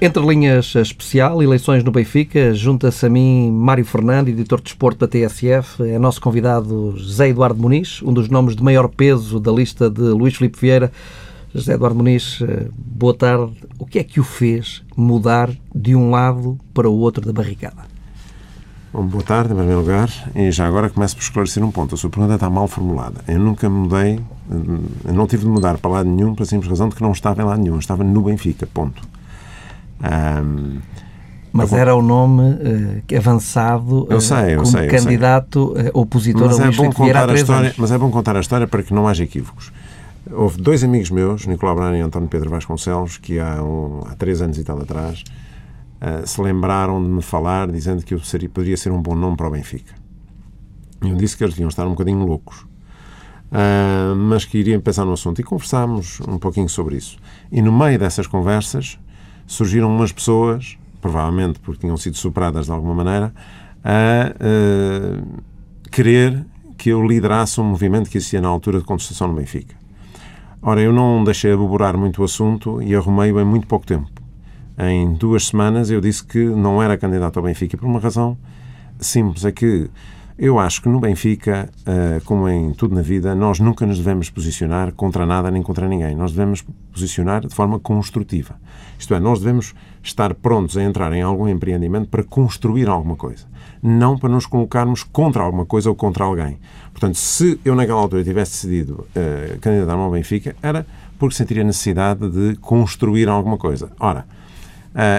Entre linhas especial, eleições no Benfica, junta-se a mim Mário Fernando, editor de desporto da TSF, é nosso convidado José Eduardo Moniz, um dos nomes de maior peso da lista de Luís Filipe Vieira. José Eduardo Moniz, boa tarde. O que é que o fez mudar de um lado para o outro da barricada? Bom, boa tarde, em primeiro lugar, e já agora começo por esclarecer um ponto. A sua pergunta está mal formulada. Eu nunca mudei, eu não tive de mudar para lado nenhum, pela simples razão de que não estava em lado nenhum, eu estava no Benfica, ponto. Mas era o nome avançado como candidato opositor a Luís Filipe Vieira há 3 anos. Mas é bom contar a história para que não haja equívocos. Houve 2 amigos meus, Nicolau Brânio e António Pedro Vasconcelos, que há 3 anos e tal atrás se lembraram de me falar dizendo que eu poderia ser um bom nome para o Benfica. Eu disse que eles deviam estar um bocadinho loucos, mas que iriam pensar no assunto, e conversámos um pouquinho sobre isso. E no meio dessas conversas surgiram umas pessoas, provavelmente porque tinham sido superadas de alguma maneira, a querer que eu liderasse um movimento que existia na altura de contestação no Benfica. Ora, eu não deixei aboborar muito o assunto e arrumei-o em muito pouco tempo. Em 2 semanas eu disse que não era candidato ao Benfica por uma razão simples, é que eu acho que no Benfica, como em tudo na vida, nós nunca nos devemos posicionar contra nada nem contra ninguém. Nós devemos posicionar de forma construtiva. Isto é, nós devemos estar prontos a entrar em algum empreendimento para construir alguma coisa, não para nos colocarmos contra alguma coisa ou contra alguém. Portanto, se eu naquela altura tivesse decidido candidatar-me ao Benfica, era porque sentiria necessidade de construir alguma coisa. Ora,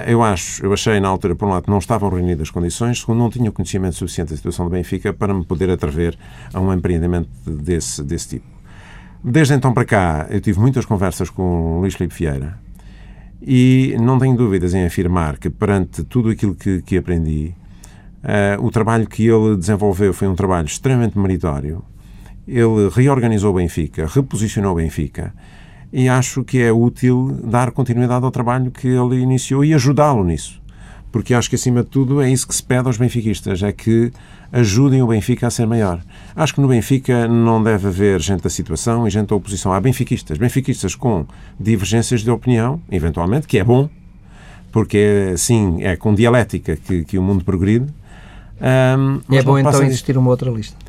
eu achei na altura, por um lado, que não estavam reunidas as condições, segundo, não tinha conhecimento suficiente da situação do Benfica para me poder atrever a um empreendimento desse tipo. Desde então para cá, eu tive muitas conversas com o Luís Filipe Vieira e não tenho dúvidas em afirmar que, perante tudo aquilo que aprendi, o trabalho que ele desenvolveu foi um trabalho extremamente meritório. Ele reorganizou o Benfica, reposicionou o Benfica, e acho que é útil dar continuidade ao trabalho que ele iniciou e ajudá-lo nisso, porque acho que acima de tudo é isso que se pede aos benfiquistas, é que ajudem o Benfica a ser maior. Acho que no Benfica não deve haver gente da situação e gente da oposição. Há benfiquistas com divergências de opinião, eventualmente, que é bom, porque sim, é com dialética que o mundo progride. É bom então existir uma outra lista?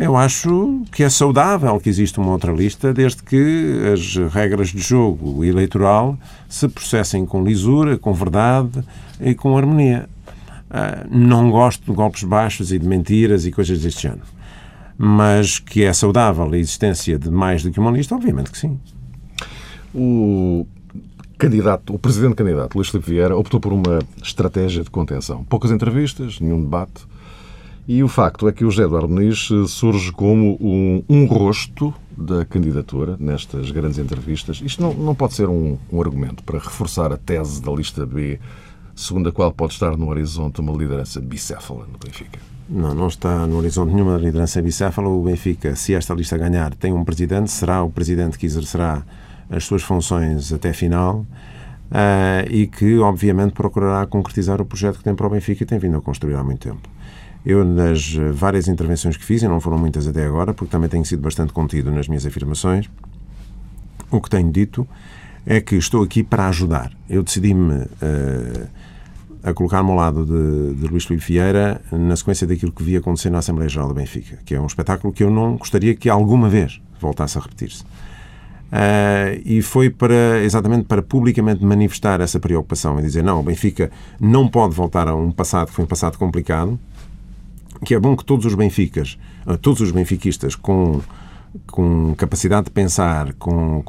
Eu acho que é saudável que exista uma outra lista, desde que as regras de jogo eleitoral se processem com lisura, com verdade e com harmonia. Não gosto de golpes baixos e de mentiras e coisas deste género. Mas que é saudável a existência de mais do que uma lista, obviamente que sim. O presidente candidato, Luís Filipe Vieira, optou por uma estratégia de contenção. Poucas entrevistas, nenhum debate. E o facto é que o José Eduardo Moniz surge como um rosto da candidatura nestas grandes entrevistas. Isto não pode ser um argumento para reforçar a tese da lista B, segundo a qual pode estar no horizonte uma liderança bicéfala no Benfica. Não está no horizonte nenhuma liderança bicéfala. O Benfica, se esta lista ganhar, tem um presidente, será o presidente que exercerá as suas funções até final e que, obviamente, procurará concretizar o projeto que tem para o Benfica e tem vindo a construir há muito tempo. Eu, nas várias intervenções que fiz, e não foram muitas até agora, porque também tenho sido bastante contido nas minhas afirmações, o que tenho dito é que estou aqui para ajudar. Eu decidi-me a colocar-me ao lado de Luís Filipe Vieira na sequência daquilo que vi acontecer na Assembleia Geral do Benfica, que é um espetáculo que eu não gostaria que alguma vez voltasse a repetir-se. E foi exatamente para publicamente manifestar essa preocupação e dizer, não, o Benfica não pode voltar a um passado que foi um passado complicado, que é bom que todos os benfiquistas com capacidade de pensar, com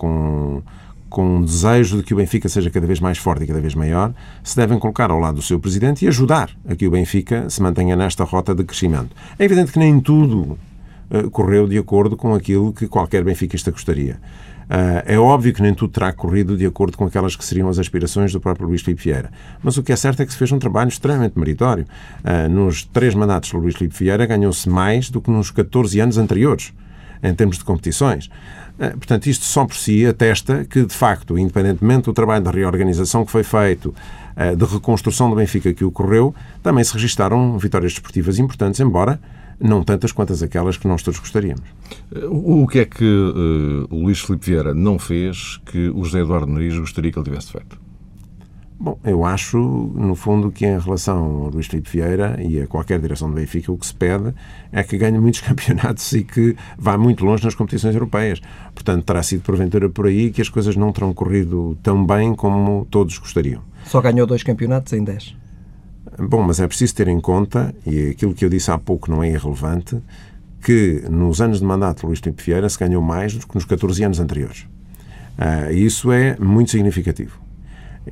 o desejo de que o Benfica seja cada vez mais forte e cada vez maior, se devem colocar ao lado do seu presidente e ajudar a que o Benfica se mantenha nesta rota de crescimento. É evidente que nem tudo correu de acordo com aquilo que qualquer benfiquista gostaria. É óbvio que nem tudo terá corrido de acordo com aquelas que seriam as aspirações do próprio Luís Filipe Vieira. Mas o que é certo é que se fez um trabalho extremamente meritório. Nos 3 mandatos do Luís Filipe Vieira ganhou-se mais do que nos 14 anos anteriores, em termos de competições. Portanto, isto só por si atesta que, de facto, independentemente do trabalho de reorganização que foi feito, de reconstrução do Benfica que ocorreu, também se registaram vitórias desportivas importantes, embora não tantas quantas aquelas que nós todos gostaríamos. O que é que o Luís Filipe Vieira não fez que o José Eduardo Moniz gostaria que ele tivesse feito? Bom, eu acho, no fundo, que em relação ao Luís Filipe Vieira e a qualquer direção do Benfica, o que se pede é que ganhe muitos campeonatos e que vá muito longe nas competições europeias. Portanto, terá sido porventura por aí que as coisas não terão corrido tão bem como todos gostariam. Só ganhou 2 campeonatos em 10. Bom, mas é preciso ter em conta, e aquilo que eu disse há pouco não é irrelevante, que nos anos de mandato de Luís Filipe Vieira se ganhou mais do que nos 14 anos anteriores. Isso é muito significativo.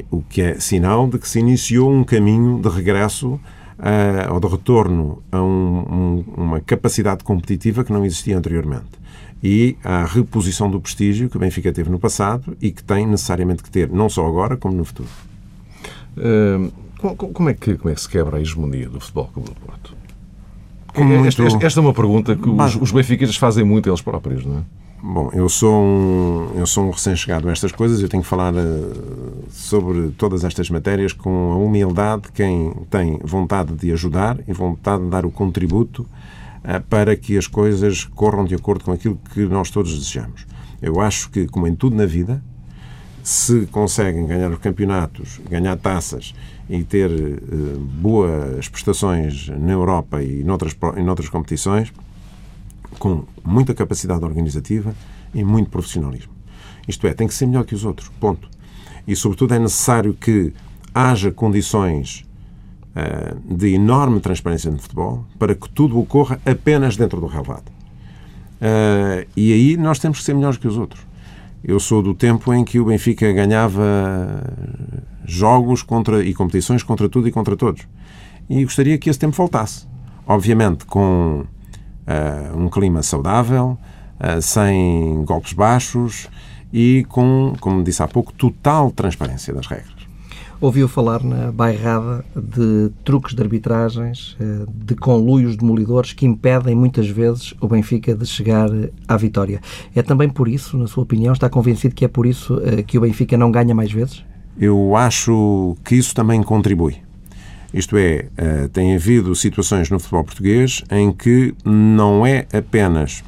O que é sinal de que se iniciou um caminho de regresso ou de retorno a uma capacidade competitiva que não existia anteriormente. E à reposição do prestígio que o Benfica teve no passado e que tem necessariamente que ter, não só agora, como no futuro. Como é que se quebra a hegemonia do Futebol Clube do Porto? Esta é uma pergunta que os benfiquistas fazem muito eles próprios, não é? Bom, eu sou um recém-chegado a estas coisas, eu tenho que falar sobre todas estas matérias com a humildade de quem tem vontade de ajudar e vontade de dar o contributo para que as coisas corram de acordo com aquilo que nós todos desejamos. Eu acho que, como em tudo na vida, se conseguem ganhar os campeonatos, ganhar taças e ter boas prestações na Europa e noutras competições, com muita capacidade organizativa e muito profissionalismo. Isto é, tem que ser melhor que os outros, ponto. E, sobretudo, é necessário que haja condições de enorme transparência no futebol para que tudo ocorra apenas dentro do relvado. E aí nós temos que ser melhores que os outros. Eu sou do tempo em que o Benfica ganhava jogos e competições contra tudo e contra todos. E gostaria que esse tempo voltasse. Obviamente, com um clima saudável, sem golpes baixos e com, como disse há pouco, total transparência das regras. Ouviu falar na bairrada de truques de arbitragens, de conluios demolidores que impedem muitas vezes o Benfica de chegar à vitória. É também por isso, na sua opinião, está convencido que é por isso que o Benfica não ganha mais vezes? Eu acho que isso também contribui. Isto é, tem havido situações no futebol português em que não é apenas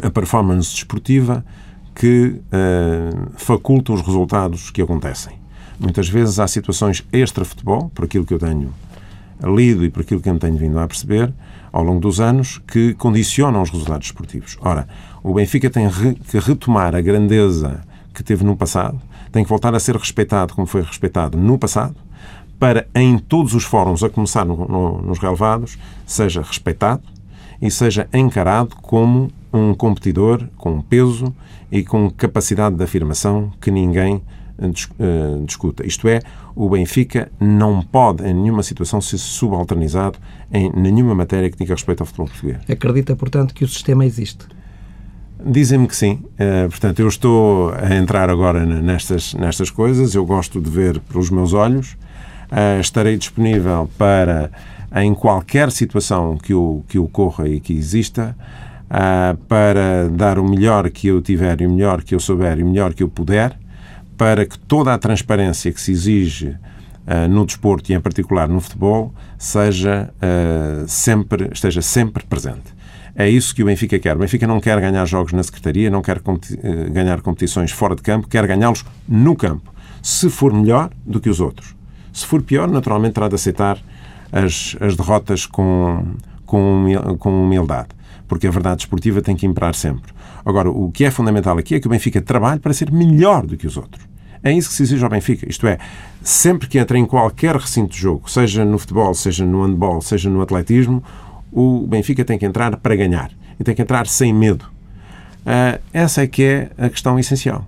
a performance desportiva que faculta os resultados que acontecem. Muitas vezes há situações extra-futebol, por aquilo que eu tenho lido e por aquilo que eu me tenho vindo a perceber ao longo dos anos, que condicionam os resultados desportivos. Ora, o Benfica tem que retomar a grandeza que teve no passado, tem que voltar a ser respeitado como foi respeitado no passado, para em todos os fóruns, a começar nos relevados, seja respeitado e seja encarado como um competidor com peso e com capacidade de afirmação que ninguém discuta. Isto é, o Benfica não pode em nenhuma situação ser subalternizado em nenhuma matéria que diga respeito ao futebol português. Acredita, portanto, que o sistema existe? Dizem-me que sim. Portanto, eu estou a entrar agora nestas coisas. Eu gosto de ver pelos meus olhos. Estarei disponível para, em qualquer situação que ocorra e que exista, para dar o melhor que eu tiver e o melhor que eu souber e o melhor que eu puder, para que toda a transparência que se exige no desporto e, em particular, no futebol, esteja sempre presente. É isso que o Benfica quer. O Benfica não quer ganhar jogos na secretaria, não quer ganhar competições fora de campo, quer ganhá-los no campo, se for melhor do que os outros. Se for pior, naturalmente terá de aceitar as derrotas com humildade, porque a verdade desportiva tem que imperar sempre. Agora, o que é fundamental aqui é que o Benfica trabalhe para ser melhor do que os outros. É isso que se exige ao Benfica. Isto é, sempre que entra em qualquer recinto de jogo, seja no futebol, seja no handball, seja no atletismo, o Benfica tem que entrar para ganhar. E tem que entrar sem medo. Essa é que é a questão essencial.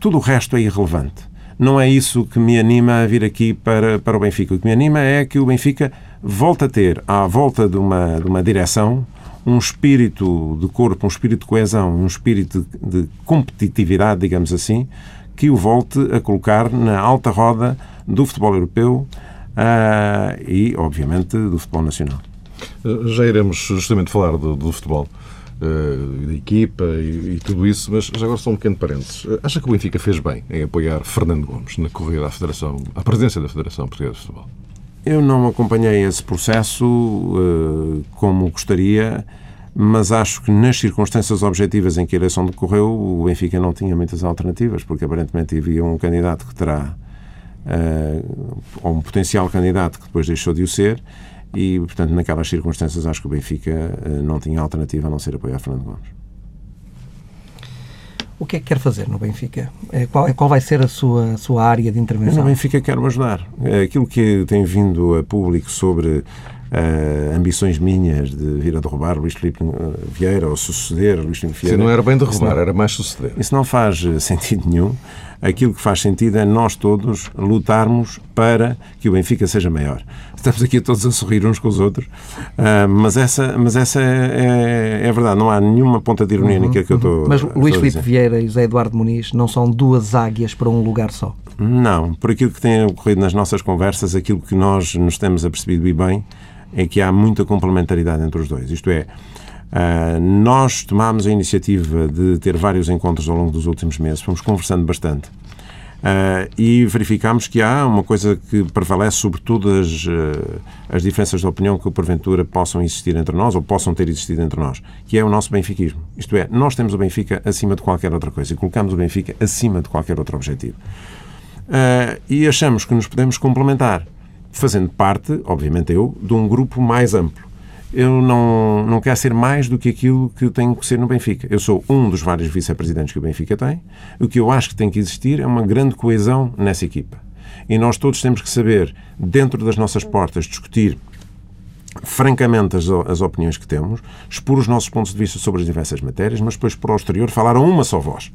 Tudo o resto é irrelevante. Não é isso que me anima a vir aqui para o Benfica. O que me anima é que o Benfica volte a ter, à volta de uma direção, um espírito de corpo, um espírito de coesão, um espírito de competitividade, digamos assim, que o volte a colocar na alta roda do futebol europeu e, obviamente, do futebol nacional. Já iremos justamente falar do futebol, da equipa e tudo isso, mas já agora só um pequeno parênteses. Acha que o Benfica fez bem em apoiar Fernando Gomes na corrida à presença da Federação Portuguesa de Futebol? Eu não acompanhei esse processo como gostaria, mas acho que nas circunstâncias objetivas em que a eleição decorreu, o Benfica não tinha muitas alternativas, porque aparentemente havia um candidato que terá ou um potencial candidato que depois deixou de o ser, e, portanto, naquelas circunstâncias acho que o Benfica não tinha alternativa a não ser apoiar Fernando Gomes. O que é que quer fazer no Benfica? Qual vai ser a sua área de intervenção? No Benfica quero-me ajudar. Aquilo que tem vindo a público sobre ambições minhas de vir a derrubar Luís Filipe Vieira ou suceder Luís Filipe Vieira... Se não era bem derrubar, era mais suceder. Isso não faz sentido nenhum. Aquilo que faz sentido é nós todos lutarmos para que o Benfica seja maior. Estamos aqui todos a sorrir uns com os outros, mas essa é verdade. Não há nenhuma ponta de ironia naquilo que eu estou... Mas Luís Filipe Vieira e José Eduardo Moniz não são duas águias para um lugar só? Não. Por aquilo que tem ocorrido nas nossas conversas, aquilo que nós nos temos apercebido e bem é que há muita complementaridade entre os dois. Isto é, nós tomámos a iniciativa de ter vários encontros ao longo dos últimos meses, fomos conversando bastante e verificámos que há uma coisa que prevalece sobre todas as diferenças de opinião que porventura possam existir entre nós ou possam ter existido entre nós, que é o nosso benfiquismo. Isto é, nós temos o Benfica acima de qualquer outra coisa e colocamos o Benfica acima de qualquer outro objetivo. E achamos que nos podemos complementar, fazendo parte, obviamente eu, de um grupo mais amplo. Eu não quero ser mais do que aquilo que tenho que ser no Benfica. Eu sou um dos vários vice-presidentes que o Benfica tem. O que eu acho que tem que existir é uma grande coesão nessa equipa. E nós todos temos que saber, dentro das nossas portas, discutir francamente as opiniões que temos, expor os nossos pontos de vista sobre as diversas matérias, mas depois, para o exterior, falar a uma só voz.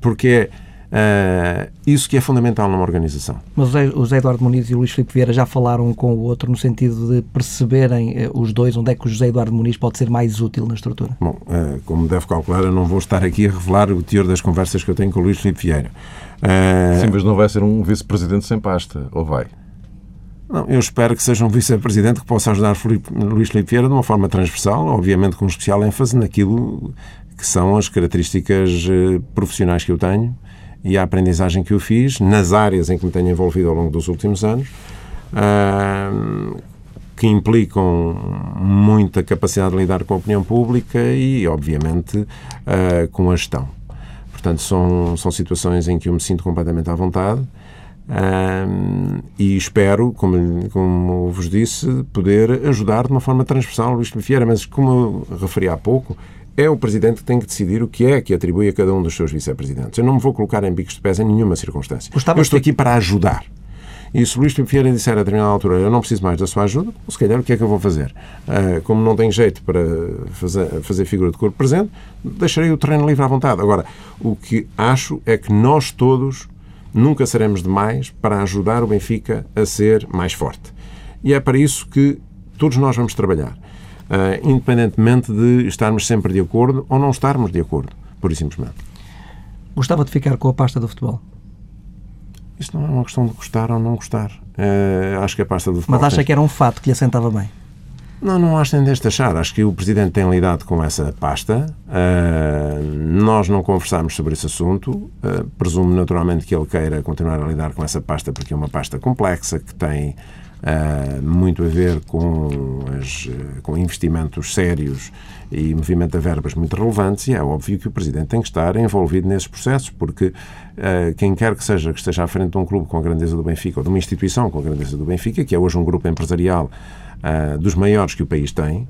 Porque é isso que é fundamental numa organização. Mas o José Eduardo Moniz e o Luís Filipe Vieira já falaram um com o outro no sentido de perceberem os dois onde é que o José Eduardo Moniz pode ser mais útil na estrutura? Bom, como deve calcular, eu não vou estar aqui a revelar o teor das conversas que eu tenho com o Luís Filipe Vieira. Sim, mas não vai ser um vice-presidente sem pasta, ou vai? Não, eu espero que seja um vice-presidente que possa ajudar Luís Filipe Vieira de uma forma transversal, obviamente com especial ênfase naquilo que são as características profissionais que eu tenho e a aprendizagem que eu fiz nas áreas em que me tenho envolvido ao longo dos últimos anos, que implicam muita capacidade de lidar com a opinião pública e, obviamente, com a gestão. Portanto, são situações em que eu me sinto completamente à vontade e espero, como vos disse, poder ajudar de uma forma transversal Luís Filipe Vieira, mas como eu referi há pouco, é o Presidente que tem que decidir o que é que atribui a cada um dos seus vice-presidentes. Eu não me vou colocar em bicos de pés em nenhuma circunstância. Eu estou aqui para ajudar. E se o Luís Filipe Vieira disser a determinada altura eu não preciso mais da sua ajuda, se calhar o que é que eu vou fazer? Como não tenho jeito para fazer figura de corpo presente, deixarei o terreno livre à vontade. Agora, o que acho é que nós todos nunca seremos demais para ajudar o Benfica a ser mais forte. E é para isso que todos nós vamos trabalhar. Independentemente de estarmos sempre de acordo ou não estarmos de acordo, pura e simplesmente. Gostava de ficar com a pasta do futebol? Isto não é uma questão de gostar ou não gostar. Acho que a pasta do futebol... Mas acha que era um fato que lhe assentava bem? Não acho nem deste achar. Acho que o Presidente tem lidado com essa pasta. Nós não conversámos sobre esse assunto. Presumo naturalmente que ele queira continuar a lidar com essa pasta porque é uma pasta complexa que tem... muito a ver com investimentos sérios e movimento de verbas muito relevantes, e é óbvio que o Presidente tem que estar envolvido nesses processos, porque quem quer que seja que esteja à frente de um clube com a grandeza do Benfica ou de uma instituição com a grandeza do Benfica, que é hoje um grupo empresarial dos maiores que o país tem,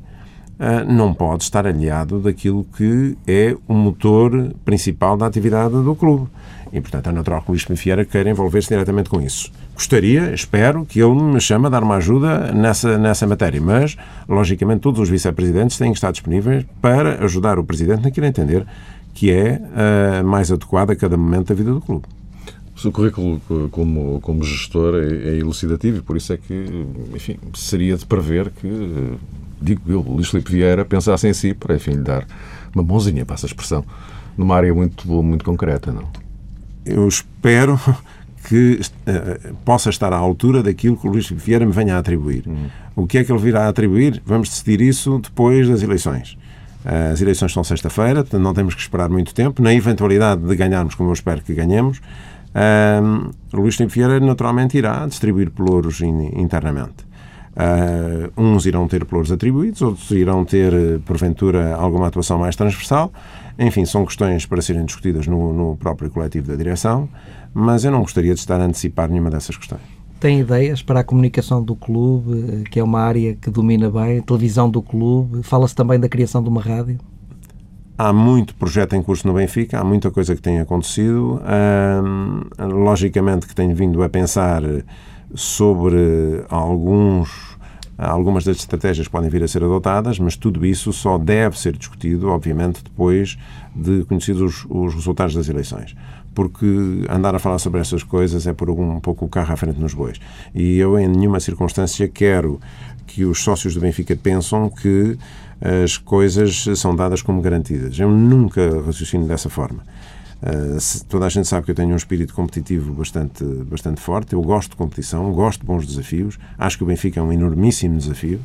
não pode estar alheado daquilo que é o motor principal da atividade do clube. E, portanto, é natural que o Luís Filipe Vieira queira envolver-se diretamente com isso. Gostaria, espero, que ele me chame a dar uma ajuda nessa matéria, mas, logicamente, todos os vice-presidentes têm que estar disponíveis para ajudar o Presidente naquilo a entender que é mais adequado a cada momento da vida do clube. O seu currículo como gestor é elucidativo e, por isso é que, enfim, seria de prever que, digo eu, Luís Filipe Vieira pensasse em si para, enfim, lhe dar uma mãozinha, para essa expressão, numa área muito concreta, não? Eu espero que possa estar à altura daquilo que o Luís Filipe Vieira me venha a atribuir. O que é que ele virá a atribuir? Vamos decidir isso depois das eleições. As eleições são sexta-feira, portanto não temos que esperar muito tempo. Na eventualidade de ganharmos, como eu espero que ganhemos, Luís Filipe Vieira naturalmente irá distribuir pelouros internamente. Uns irão ter pelouros atribuídos, outros irão ter, porventura, alguma atuação mais transversal. Enfim, são questões para serem discutidas no próprio coletivo da direção, mas eu não gostaria de estar a antecipar nenhuma dessas questões. Tem ideias para a comunicação do clube, que é uma área que domina bem, a televisão do clube? Fala-se também da criação de uma rádio? Há muito projeto em curso no Benfica, há muita coisa que tem acontecido. Logicamente que tenho vindo a pensar sobre algumas das estratégias que podem vir a ser adotadas, mas tudo isso só deve ser discutido, obviamente, depois de conhecidos os resultados das eleições. Porque andar a falar sobre essas coisas é pôr um pouco o carro à frente nos bois. E eu, em nenhuma circunstância, quero que os sócios do Benfica pensam que as coisas são dadas como garantidas. Eu nunca raciocino dessa forma. Toda a gente sabe que eu tenho um espírito competitivo bastante forte. Eu gosto de competição, gosto de bons desafios. Acho que o Benfica é um enormíssimo desafio.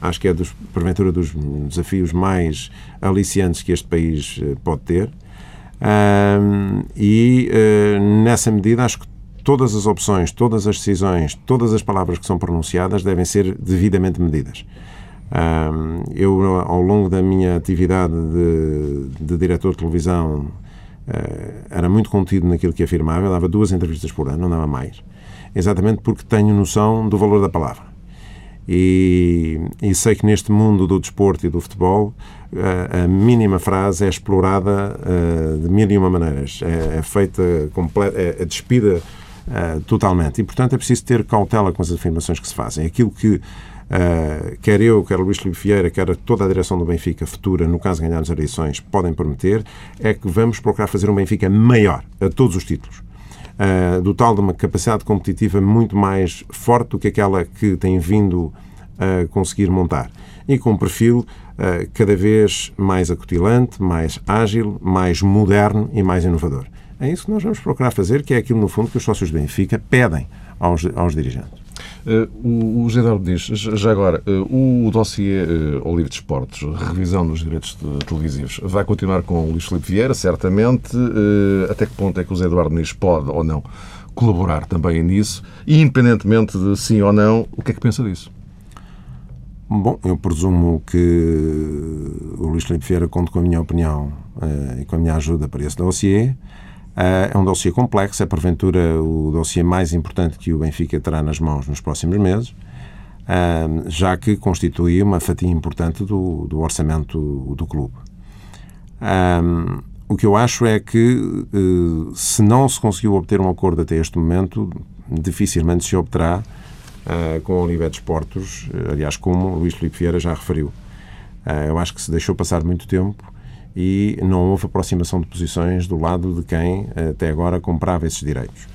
Acho que é, porventura, dos desafios mais aliciantes que este país pode ter. Nessa medida, acho que todas as opções, todas as decisões, todas as palavras que são pronunciadas devem ser devidamente medidas. Eu, ao longo da minha atividade de diretor de televisão, era muito contido naquilo que afirmava. Eu dava 2 entrevistas por ano, não dava mais, exatamente porque tenho noção do valor da palavra. E sei que neste mundo do desporto e do futebol a mínima frase é explorada de mil e uma maneiras, é feita completa, é despida totalmente, e portanto é preciso ter cautela com as afirmações que se fazem. Aquilo que quer eu, quer Luís Filipe Vieira, quer toda a direção do Benfica futura, no caso de ganharmos eleições, podem prometer, é que vamos procurar fazer um Benfica maior a todos os títulos, dotar de uma capacidade competitiva muito mais forte do que aquela que tem vindo a conseguir montar, e com um perfil cada vez mais acutilante, mais ágil, mais moderno e mais inovador. É isso que nós vamos procurar fazer, que é aquilo, no fundo, que os sócios do Benfica pedem aos dirigentes. O José Eduardo Moniz, já agora, o dossiê Olivedesportos, revisão dos direitos televisivos, vai continuar com o Luís Filipe Vieira, certamente. Até que ponto é que o José Eduardo Moniz pode ou não colaborar também nisso? E, independentemente de sim ou não, o que é que pensa disso? Bom, eu presumo que o Luís Filipe Vieira conta com a minha opinião e com a minha ajuda para esse dossiê. É um dossiê complexo, é porventura o dossiê mais importante que o Benfica terá nas mãos nos próximos meses, já que constitui uma fatia importante do orçamento do clube. O que eu acho é que, se não se conseguiu obter um acordo até este momento, dificilmente se obterá com o Olivedesportos, aliás, como o Luís Filipe Vieira já referiu. Eu acho que se deixou passar muito tempo e não houve aproximação de posições do lado de quem até agora comprava esses direitos.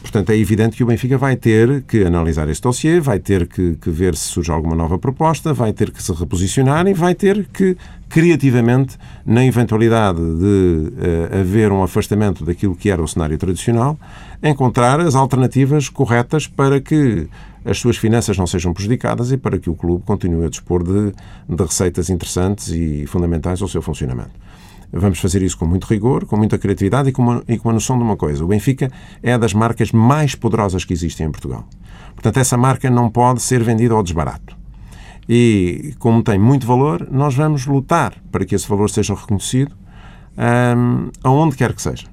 Portanto, é evidente que o Benfica vai ter que analisar este dossiê, vai ter que ver se surge alguma nova proposta, vai ter que se reposicionar e vai ter que, criativamente, na eventualidade de haver um afastamento daquilo que era o cenário tradicional, encontrar as alternativas corretas para que as suas finanças não sejam prejudicadas e para que o clube continue a dispor de receitas interessantes e fundamentais ao seu funcionamento. Vamos fazer isso com muito rigor, com muita criatividade e com a noção de uma coisa. O Benfica é das marcas mais poderosas que existem em Portugal. Portanto, essa marca não pode ser vendida ao desbarato. E, como tem muito valor, nós vamos lutar para que esse valor seja reconhecido aonde quer que seja.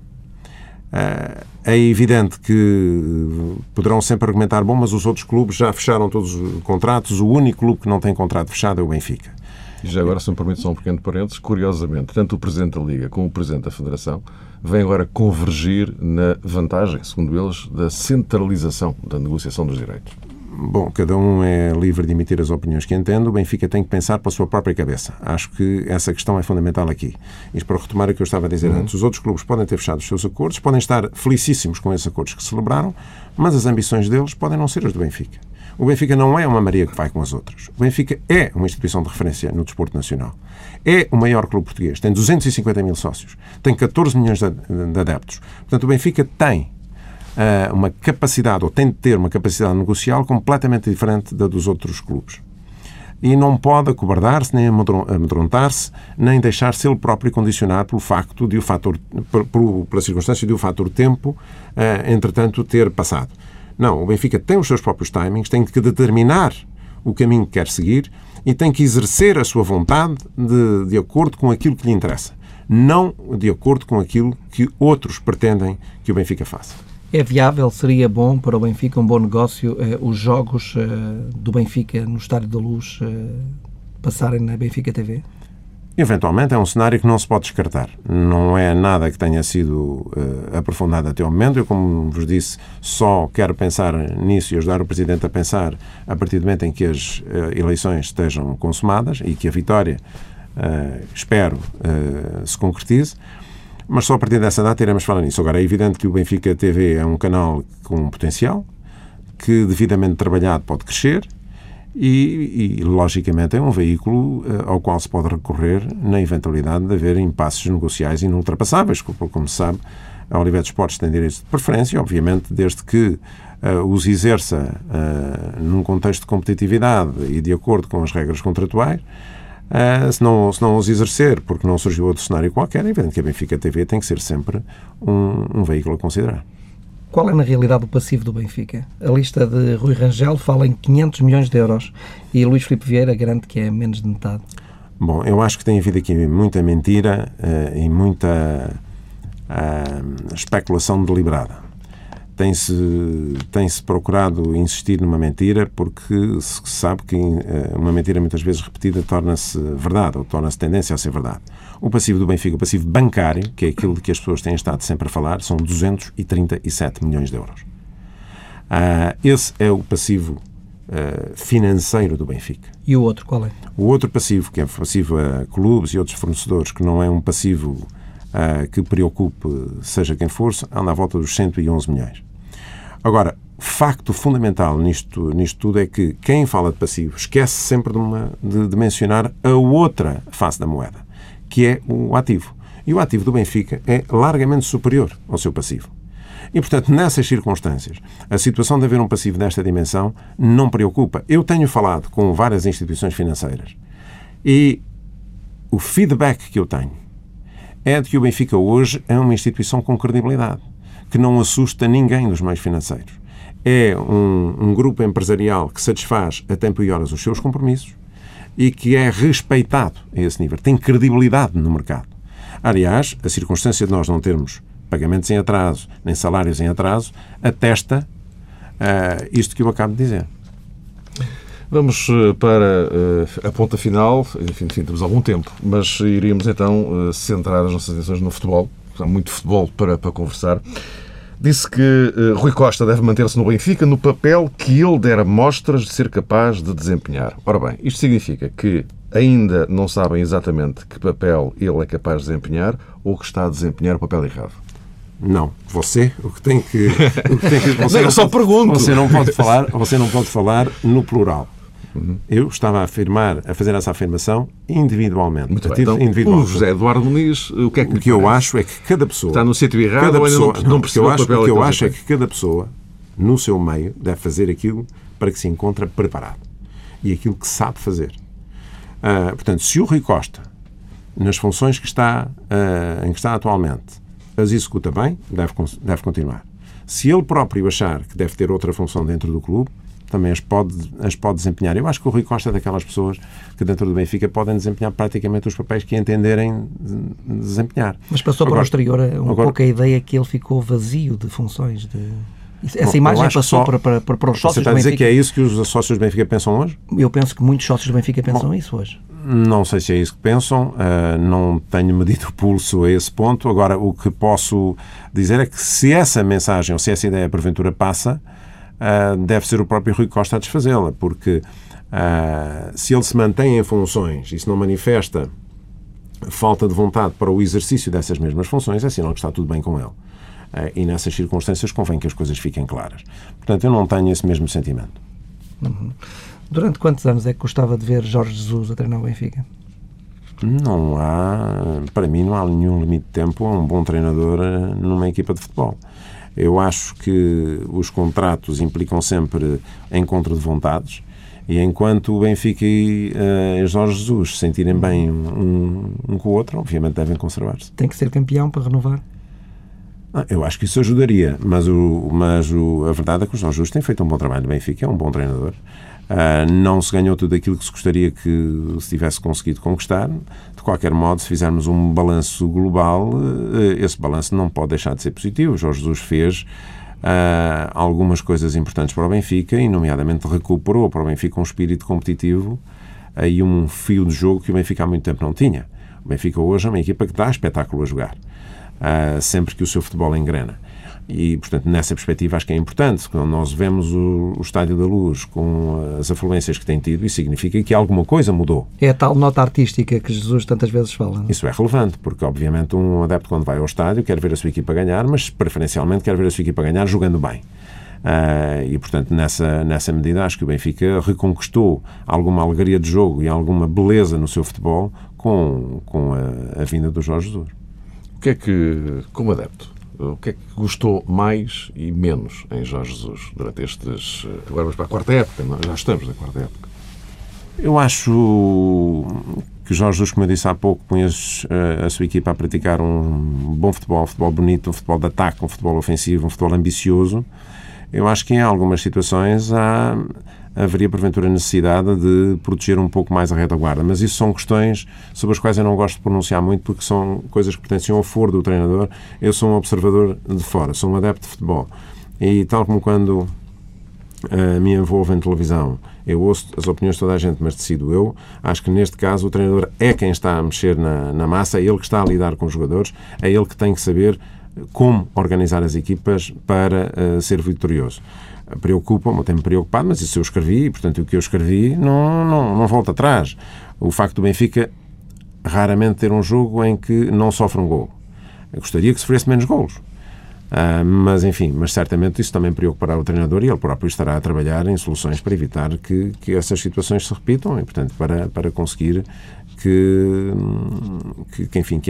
É evidente que poderão sempre argumentar, bom, mas os outros clubes já fecharam todos os contratos, o único clube que não tem contrato fechado é o Benfica. E já agora, se me permite só um pequeno parênteses, curiosamente, tanto o Presidente da Liga como o Presidente da Federação vêm agora convergir na vantagem, segundo eles, da centralização da negociação dos direitos. Bom, cada um é livre de emitir as opiniões que entende. O Benfica tem que pensar pela sua própria cabeça. Acho que essa questão é fundamental aqui. Isto para retomar o que eu estava a dizer antes. Os outros clubes podem ter fechado os seus acordos, podem estar felicíssimos com esses acordos que celebraram, mas as ambições deles podem não ser as do Benfica. O Benfica não é uma maria que vai com as outras. O Benfica é uma instituição de referência no desporto nacional. É o maior clube português. Tem 250 mil sócios. Tem 14 milhões de adeptos. Portanto, o Benfica tem uma capacidade, ou tem de ter uma capacidade negocial completamente diferente da dos outros clubes. E não pode acobardar-se, nem amedrontar-se, nem deixar-se ele próprio condicionar pela circunstância de o fator tempo, entretanto, ter passado. Não, o Benfica tem os seus próprios timings, tem que determinar o caminho que quer seguir e tem que exercer a sua vontade de acordo com aquilo que lhe interessa, não de acordo com aquilo que outros pretendem que o Benfica faça. É viável, seria bom para o Benfica, um bom negócio, os jogos do Benfica no Estádio da Luz passarem na Benfica TV? Eventualmente é um cenário que não se pode descartar. Não é nada que tenha sido aprofundado até o momento. Eu, como vos disse, só quero pensar nisso e ajudar o Presidente a pensar a partir do momento em que as eleições estejam consumadas e que a vitória, espero, se concretize. Mas só a partir dessa data iremos falar nisso. Agora, é evidente que o Benfica TV é um canal com potencial, que devidamente trabalhado pode crescer e logicamente, é um veículo ao qual se pode recorrer na eventualidade de haver impasses negociais inultrapassáveis. Como se sabe, a Olivedesportos tem direitos de preferência, obviamente, desde que os exerça num contexto de competitividade e de acordo com as regras contratuais. Se não os exercer porque não surgiu outro cenário qualquer, é evidente que a Benfica TV tem que ser sempre um veículo a considerar. Qual é, na realidade, o passivo do Benfica? A lista de Rui Rangel fala em 500 milhões de euros e Luís Filipe Vieira garante que é menos de metade. Bom, eu acho que tem havido aqui muita mentira e muita especulação deliberada. Tem-se procurado insistir numa mentira porque se sabe que uma mentira muitas vezes repetida torna-se verdade ou torna-se tendência a ser verdade. O passivo do Benfica, o passivo bancário, que é aquilo de que as pessoas têm estado sempre a falar, são 237 milhões de euros. Esse é o passivo financeiro do Benfica. E o outro qual é? O outro passivo, que é passivo a clubes e outros fornecedores, que não é um passivo que preocupe seja quem for, anda à volta dos 111 milhões. Agora, o facto fundamental nisto tudo é que quem fala de passivo esquece sempre de mencionar a outra face da moeda, que é o ativo. E o ativo do Benfica é largamente superior ao seu passivo. E, portanto, nessas circunstâncias, a situação de haver um passivo desta dimensão não preocupa. Eu tenho falado com várias instituições financeiras e o feedback que eu tenho é de que o Benfica hoje é uma instituição com credibilidade, que não assusta ninguém dos meios financeiros. É um grupo empresarial que satisfaz a tempo e horas os seus compromissos e que é respeitado a esse nível. Tem credibilidade no mercado. Aliás, a circunstância de nós não termos pagamentos em atraso, nem salários em atraso, atesta isto que eu acabo de dizer. Vamos para a ponta final, enfim, temos algum tempo, mas iríamos então centrar as nossas atenções no futebol, há muito futebol para conversar. Disse que Rui Costa deve manter-se no Benfica no papel que ele dera mostras de ser capaz de desempenhar. Ora bem, isto significa que ainda não sabem exatamente que papel ele é capaz de desempenhar ou que está a desempenhar o papel errado. Não, você, o que tem que você não, eu só pergunto. Você não pode falar no plural. Eu estava a fazer essa afirmação individualmente. Muito bem. Então, individualmente. O José Eduardo Moniz, o que é que... O que eu acho é que cada pessoa... Está no sítio errado ou ainda não percebeu o papel... O que eu acho é que cada pessoa, no seu meio, deve fazer aquilo para que se encontra preparado. E aquilo que sabe fazer. Portanto, se o Rui Costa, nas funções que está, em que está atualmente, as executa bem, deve continuar. Se ele próprio achar que deve ter outra função dentro do clube, também as pode desempenhar. Eu acho que o Rui Costa é daquelas pessoas que dentro do Benfica podem desempenhar praticamente os papéis que entenderem desempenhar. Mas passou para o exterior pouco a ideia que ele ficou vazio de funções. Essa imagem passou para os sócios do Benfica. Você está a dizer que é isso que os sócios do Benfica pensam hoje? Eu penso que muitos sócios do Benfica pensam isso hoje. Não sei se é isso que pensam, não tenho medido o pulso a esse ponto. Agora, o que posso dizer é que se essa mensagem ou se essa ideia porventura passa, deve ser o próprio Rui Costa a desfazê-la, porque se ele se mantém em funções e se não manifesta falta de vontade para o exercício dessas mesmas funções, é sinal que está tudo bem com ele. E nessas circunstâncias convém que as coisas fiquem claras. Portanto, eu não tenho esse mesmo sentimento. Uhum. Durante quantos anos é que gostava de ver Jorge Jesus a treinar o Benfica? Não há, para mim, não há nenhum limite de tempo a um bom treinador numa equipa de futebol. Eu acho que os contratos implicam sempre encontro de vontades e enquanto o Benfica e Jorge Jesus se sentirem bem um com o outro, obviamente devem conservar-se. Tem que ser campeão para renovar? Eu acho que isso ajudaria, mas a verdade é que o Jorge Jesus tem feito um bom trabalho no Benfica, é um bom treinador. Não se ganhou tudo aquilo que se gostaria que se tivesse conseguido conquistar. De qualquer modo, se fizermos um balanço global, esse balanço não pode deixar de ser positivo. Jorge Jesus fez algumas coisas importantes para o Benfica e, nomeadamente, recuperou para o Benfica um espírito competitivo e um fio de jogo que o Benfica há muito tempo não tinha. O Benfica hoje é uma equipa que dá espetáculo a jogar, sempre que o seu futebol engrena. E, portanto, nessa perspectiva acho que é importante. Quando nós vemos o Estádio da Luz com as afluências que tem tido, isso significa que alguma coisa mudou. É a tal nota artística que Jesus tantas vezes fala, não? Isso é relevante, porque obviamente um adepto quando vai ao estádio quer ver a sua equipa ganhar, mas preferencialmente quer ver a sua equipa ganhar jogando bem. E, portanto, nessa medida acho que o Benfica reconquistou alguma alegria de jogo e alguma beleza no seu futebol com a vinda do Jorge Jesus. O que é que, como adepto, o que é que gostou mais e menos em Jorge Jesus durante estes... Agora vamos para a quarta época, não? Já estamos na quarta época. Eu acho que Jorge Jesus, como eu disse há pouco, põe a sua equipa a praticar um bom futebol, um futebol bonito, um futebol de ataque, um futebol ofensivo, um futebol ambicioso. Eu acho que em algumas situações haveria porventura necessidade de proteger um pouco mais a retaguarda, mas isso são questões sobre as quais eu não gosto de pronunciar muito, porque são coisas que pertencem ao foro do treinador. Eu sou um observador de fora, sou um adepto de futebol e, tal como quando me envolvo em televisão, eu ouço as opiniões de toda a gente, mas decido eu. Acho que neste caso o treinador é quem está a mexer na massa, é ele que está a lidar com os jogadores, é ele que tem que saber como organizar as equipas para ser vitorioso. Preocupa-me, eu tenho-me preocupado, mas isso eu escrevi, e portanto o que eu escrevi não volta atrás. O facto do Benfica raramente ter um jogo em que não sofre um golo. Eu gostaria que sofresse menos golos. Mas enfim, mas certamente isso também preocupará o treinador e ele próprio estará a trabalhar em soluções para evitar que essas situações se repitam e, portanto, para conseguir que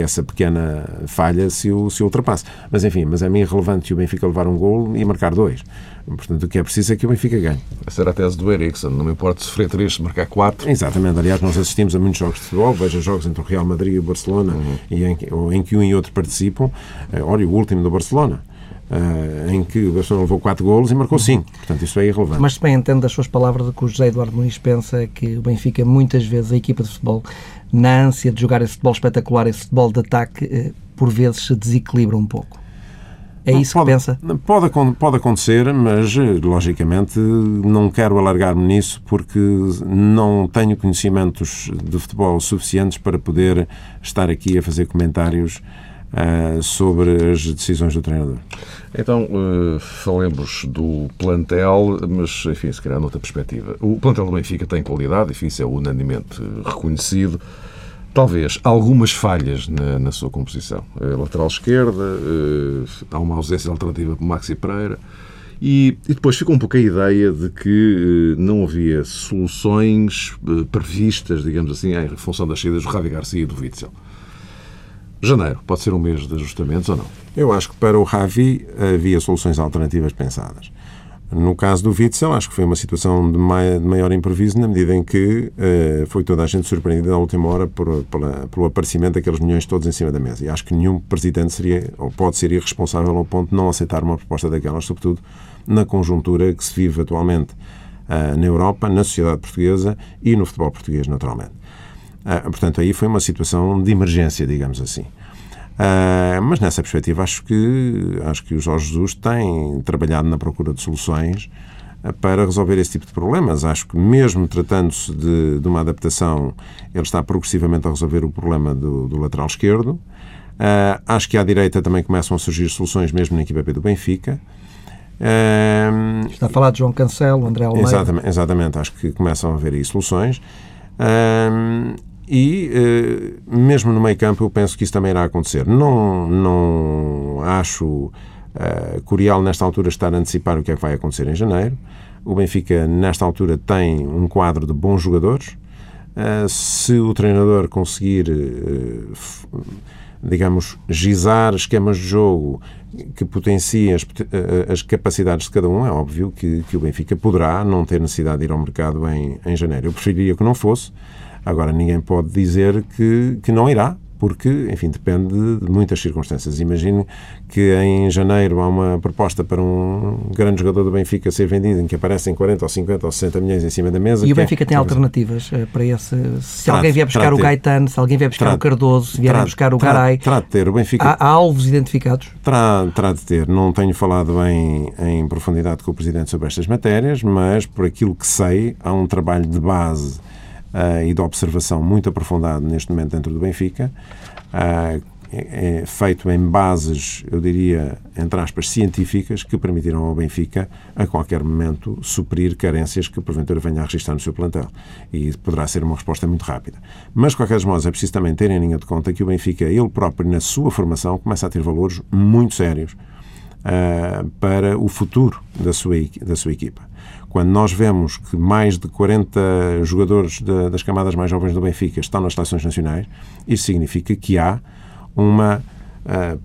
essa pequena falha se ultrapasse. Mas, enfim, mas é-me irrelevante o Benfica levar um golo e marcar 2. Portanto, o que é preciso é que o Benfica ganhe. Essa era a tese do Eriksen. Não me importa sofrer 3, marcar 4. Exatamente. Aliás, nós assistimos a muitos jogos de futebol. Veja jogos entre o Real Madrid e o Barcelona, em que um e outro participam. Olha, o último do Barcelona, em que o Barcelona levou 4 golos e marcou 5. Portanto, isso é irrelevante. Mas também entendo das suas palavras de que o José Eduardo Moniz pensa que o Benfica, muitas vezes, a equipa de futebol, na ânsia de jogar esse futebol espetacular, esse futebol de ataque, por vezes se desequilibra um pouco. É isso que pensa? Pode acontecer, mas, logicamente, não quero alargar-me nisso porque não tenho conhecimentos de futebol suficientes para poder estar aqui a fazer comentários sobre as decisões do treinador. Então, falemos do plantel, mas, enfim, se calhar noutra perspectiva. O plantel do Benfica tem qualidade, enfim, isso é unanimemente reconhecido. Talvez algumas falhas na sua composição. A lateral esquerda, há uma ausência alternativa para o Maxi Pereira e depois fica um pouco a ideia de que não havia soluções previstas, digamos assim, em função das saídas do Javi Garcia e do Witzel. Janeiro pode ser um mês de ajustamentos ou não? Eu acho que para o Javi havia soluções alternativas pensadas. No caso do Witzel, acho que foi uma situação de maior improviso, na medida em que foi toda a gente surpreendida à última hora pelo aparecimento daqueles milhões todos em cima da mesa. E acho que nenhum presidente seria ou pode ser irresponsável ao ponto de não aceitar uma proposta daquelas, sobretudo na conjuntura que se vive atualmente na Europa, na sociedade portuguesa e no futebol português, naturalmente. Portanto, aí foi uma situação de emergência, digamos assim. Mas nessa perspectiva acho que o Jorge Jesus tem trabalhado na procura de soluções para resolver esse tipo de problemas. Acho que mesmo tratando-se de uma adaptação, ele está progressivamente a resolver o problema do lateral esquerdo. Acho que à direita também começam a surgir soluções mesmo na equipa B do Benfica. Está a falar de João Cancelo, André Almeida. Exatamente, acho que começam a haver aí soluções. Mesmo no meio campo eu penso que isso também irá acontecer. Não acho curial nesta altura estar a antecipar o que é que vai acontecer em janeiro. O Benfica nesta altura tem um quadro de bons jogadores. Se o treinador conseguir digamos, gizar esquemas de jogo que potenciem as capacidades de cada um, é óbvio que o Benfica poderá não ter necessidade de ir ao mercado em janeiro. Eu preferiria que não fosse. Agora, ninguém pode dizer que não irá, porque, enfim, depende de muitas circunstâncias. Imagino que em janeiro há uma proposta para um grande jogador do Benfica ser vendido, em que aparecem 40 ou 50 ou 60 milhões em cima da mesa. E o Benfica tem alternativas para esse... Se alguém vier buscar o Gaetano, se alguém vier buscar o Cardoso, se vier buscar o Garay... Há alvos identificados? Terá de ter. Não tenho falado em profundidade com o Presidente sobre estas matérias, mas, por aquilo que sei, há um trabalho de base e de observação muito aprofundado neste momento dentro do Benfica, é feito em bases, eu diria, entre aspas, científicas, que permitirão ao Benfica, a qualquer momento, suprir carências que porventura venha a registrar no seu plantel. E poderá ser uma resposta muito rápida. Mas, de qualquer modo, é preciso também ter em linha de conta que o Benfica, ele próprio, na sua formação, começa a ter valores muito sérios para o futuro da sua equipa. Quando nós vemos que mais de 40 jogadores das camadas mais jovens do Benfica estão nas seleções nacionais, isso significa que há uma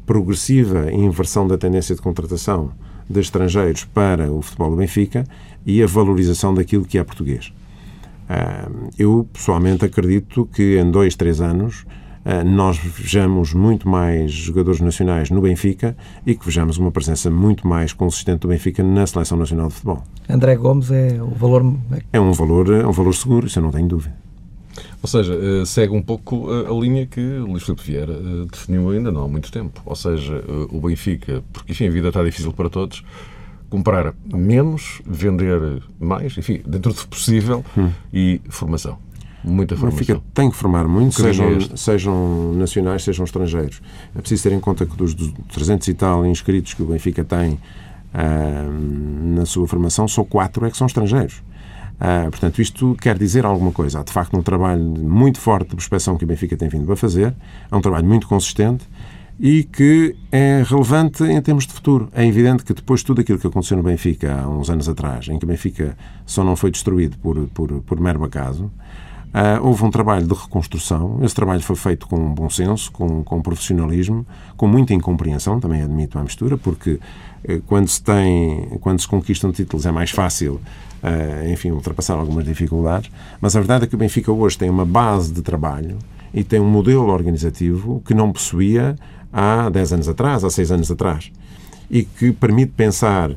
progressiva inversão da tendência de contratação de estrangeiros para o futebol do Benfica e a valorização daquilo que é português. Eu, pessoalmente, acredito que em 2-3 anos nós vejamos muito mais jogadores nacionais no Benfica e que vejamos uma presença muito mais consistente do Benfica na Seleção Nacional de Futebol. André Gomes é o valor... É um valor seguro, isso eu não tenho dúvida. Ou seja, segue um pouco a linha que Luís Filipe Vieira definiu ainda não há muito tempo. Ou seja, o Benfica, porque enfim, a vida está difícil para todos, comprar menos, vender mais, enfim, dentro do possível, e formação. Muita formação. O Benfica tem que formar muito, sejam nacionais, sejam estrangeiros. É preciso ter em conta que dos 300 e tal inscritos que o Benfica tem na sua formação, só 4 é que são estrangeiros. Portanto, isto quer dizer alguma coisa. Há, de facto, um trabalho muito forte de prospeção que o Benfica tem vindo a fazer. É um trabalho muito consistente e que é relevante em termos de futuro. É evidente que depois de tudo aquilo que aconteceu no Benfica há uns anos atrás, em que o Benfica só não foi destruído por mero acaso, houve um trabalho de reconstrução. Esse trabalho foi feito com bom senso, com profissionalismo, com muita incompreensão, também admito à mistura, porque quando se conquistam títulos é mais fácil enfim, ultrapassar algumas dificuldades, mas a verdade é que o Benfica hoje tem uma base de trabalho e tem um modelo organizativo que não possuía há 10 anos atrás, há 6 anos atrás, e que permite pensar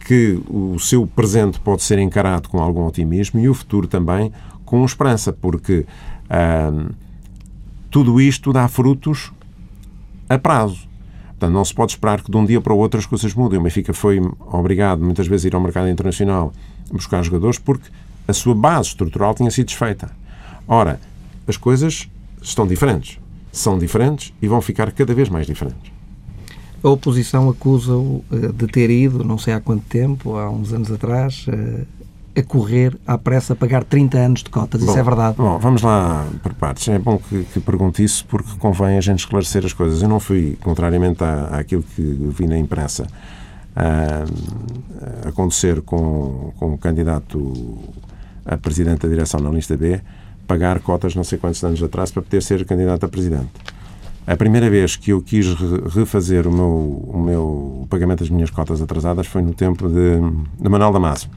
que o seu presente pode ser encarado com algum otimismo e o futuro também com esperança, porque tudo isto dá frutos a prazo. Portanto, não se pode esperar que de um dia para o outro as coisas mudem. O Benfica foi obrigado muitas vezes a ir ao mercado internacional buscar jogadores porque a sua base estrutural tinha sido desfeita. Ora, as coisas estão diferentes, são diferentes e vão ficar cada vez mais diferentes. A oposição acusa-o de ter ido, não sei há quanto tempo, há uns anos atrás, a correr à pressa, a pagar 30 anos de cotas. Bom, isso é verdade? Bom, vamos lá por partes. É bom que pergunte isso porque convém a gente esclarecer as coisas. Eu não fui, contrariamente àquilo que vi na imprensa, a acontecer com o candidato a presidente da direção na lista B, pagar cotas não sei quantos anos atrás para poder ser candidato a presidente. A primeira vez que eu quis refazer o pagamento das minhas cotas atrasadas foi no tempo de Manoel Damásio,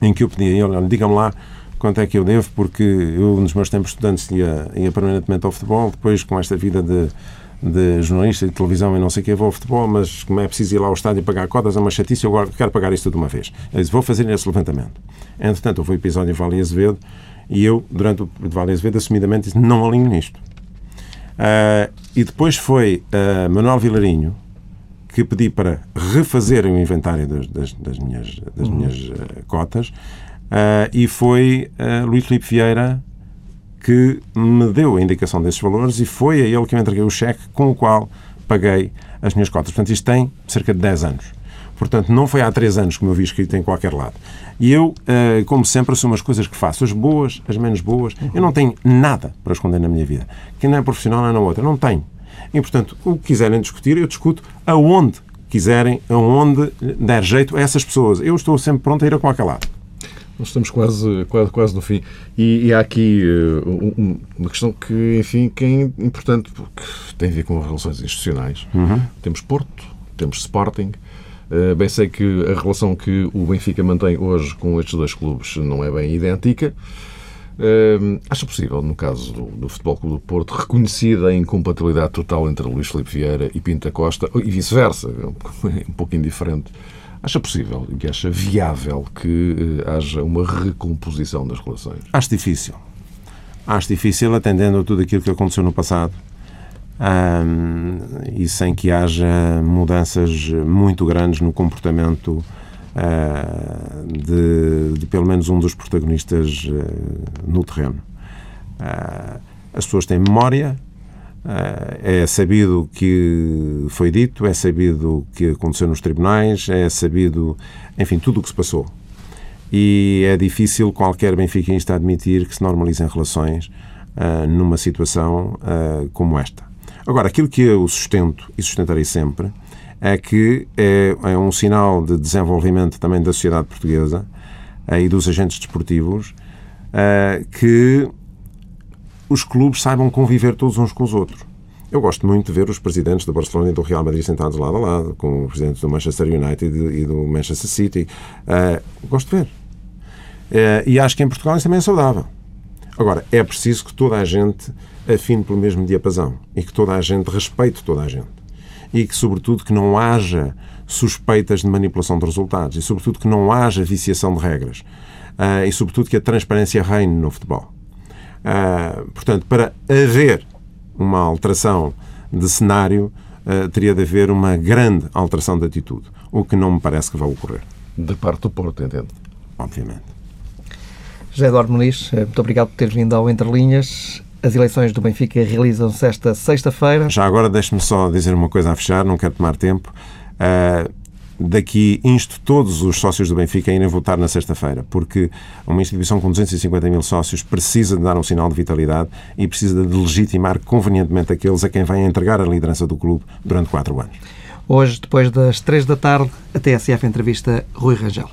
em que eu pedi, diga-me lá quanto é que eu devo, porque eu, nos meus tempos estudantes, ia permanentemente ao futebol, depois com esta vida de jornalista e de televisão e não sei o que, vou ao futebol, mas como é preciso ir lá ao estádio e pagar cotas, é uma chatice, eu quero pagar isto de uma vez. Eu disse, vou fazer esse levantamento. Entretanto, houve o episódio de Vale e Azevedo e eu, durante o de Vale e Azevedo, assumidamente disse, não alinho nisto. E depois foi Manuel Vilarinho que pedi para refazer o inventário das minhas cotas, e foi Luís Filipe Vieira que me deu a indicação desses valores e foi a ele que eu entreguei o cheque com o qual paguei as minhas cotas. Portanto, isto tem cerca de 10 anos. Portanto, não foi há 3 anos que me vi escrito em qualquer lado. E eu, como sempre, assumo as coisas que faço, as boas, as menos boas. Eu não tenho nada para esconder na minha vida. Quem não é profissional é na outra. Não tenho. E, portanto, o que quiserem discutir, eu discuto aonde quiserem, aonde der jeito a essas pessoas. Eu estou sempre pronto a ir a qualquer lado. Nós estamos quase no fim. E há aqui uma questão que, enfim, que é importante, porque tem a ver com relações institucionais. Temos Porto, temos Sporting. Bem sei que a relação que o Benfica mantém hoje com estes dois clubes não é bem idêntica. Acha possível, no caso do Futebol Clube do Porto, reconhecida a incompatibilidade total entre Luís Filipe Vieira e Pinto Costa, e vice-versa, um pouco indiferente, acha possível e acha viável que haja uma recomposição das relações? Acho difícil. Acho difícil, atendendo a tudo aquilo que aconteceu no passado, e sem que haja mudanças muito grandes no comportamento de pelo menos um dos protagonistas no terreno. As pessoas têm memória, é sabido que foi dito, é sabido que aconteceu nos tribunais, é sabido, enfim, tudo o que se passou. E é difícil qualquer benfiquista admitir que se normalizem relações numa situação como esta. Agora, aquilo que eu sustento e sustentarei sempre é que é um sinal de desenvolvimento também da sociedade portuguesa e dos agentes desportivos que os clubes saibam conviver todos uns com os outros. Eu gosto muito de ver os presidentes do Barcelona e do Real Madrid sentados lado a lado, com os presidentes do Manchester United e do Manchester City. Gosto de ver. E acho que em Portugal isso também é saudável. Agora, é preciso que toda a gente afine pelo mesmo diapasão e que toda a gente respeite toda a gente. E que, sobretudo, que não haja suspeitas de manipulação de resultados e, sobretudo, que não haja viciação de regras e, sobretudo, que a transparência reine no futebol. Portanto, para haver uma alteração de cenário, teria de haver uma grande alteração de atitude, o que não me parece que vai ocorrer. Da parte do Porto, entendo. Obviamente. José Eduardo Moniz, muito obrigado por teres vindo ao Entre Linhas. As eleições do Benfica realizam-se esta sexta-feira. Já agora deixe-me só dizer uma coisa a fechar, não quero tomar tempo. Daqui insto todos os sócios do Benfica a irem votar na sexta-feira, porque uma instituição com 250 mil sócios precisa de dar um sinal de vitalidade e precisa de legitimar convenientemente aqueles a quem vai entregar a liderança do clube durante 4 anos. Hoje, depois das 3 da tarde, a TSF entrevista Rui Rangel.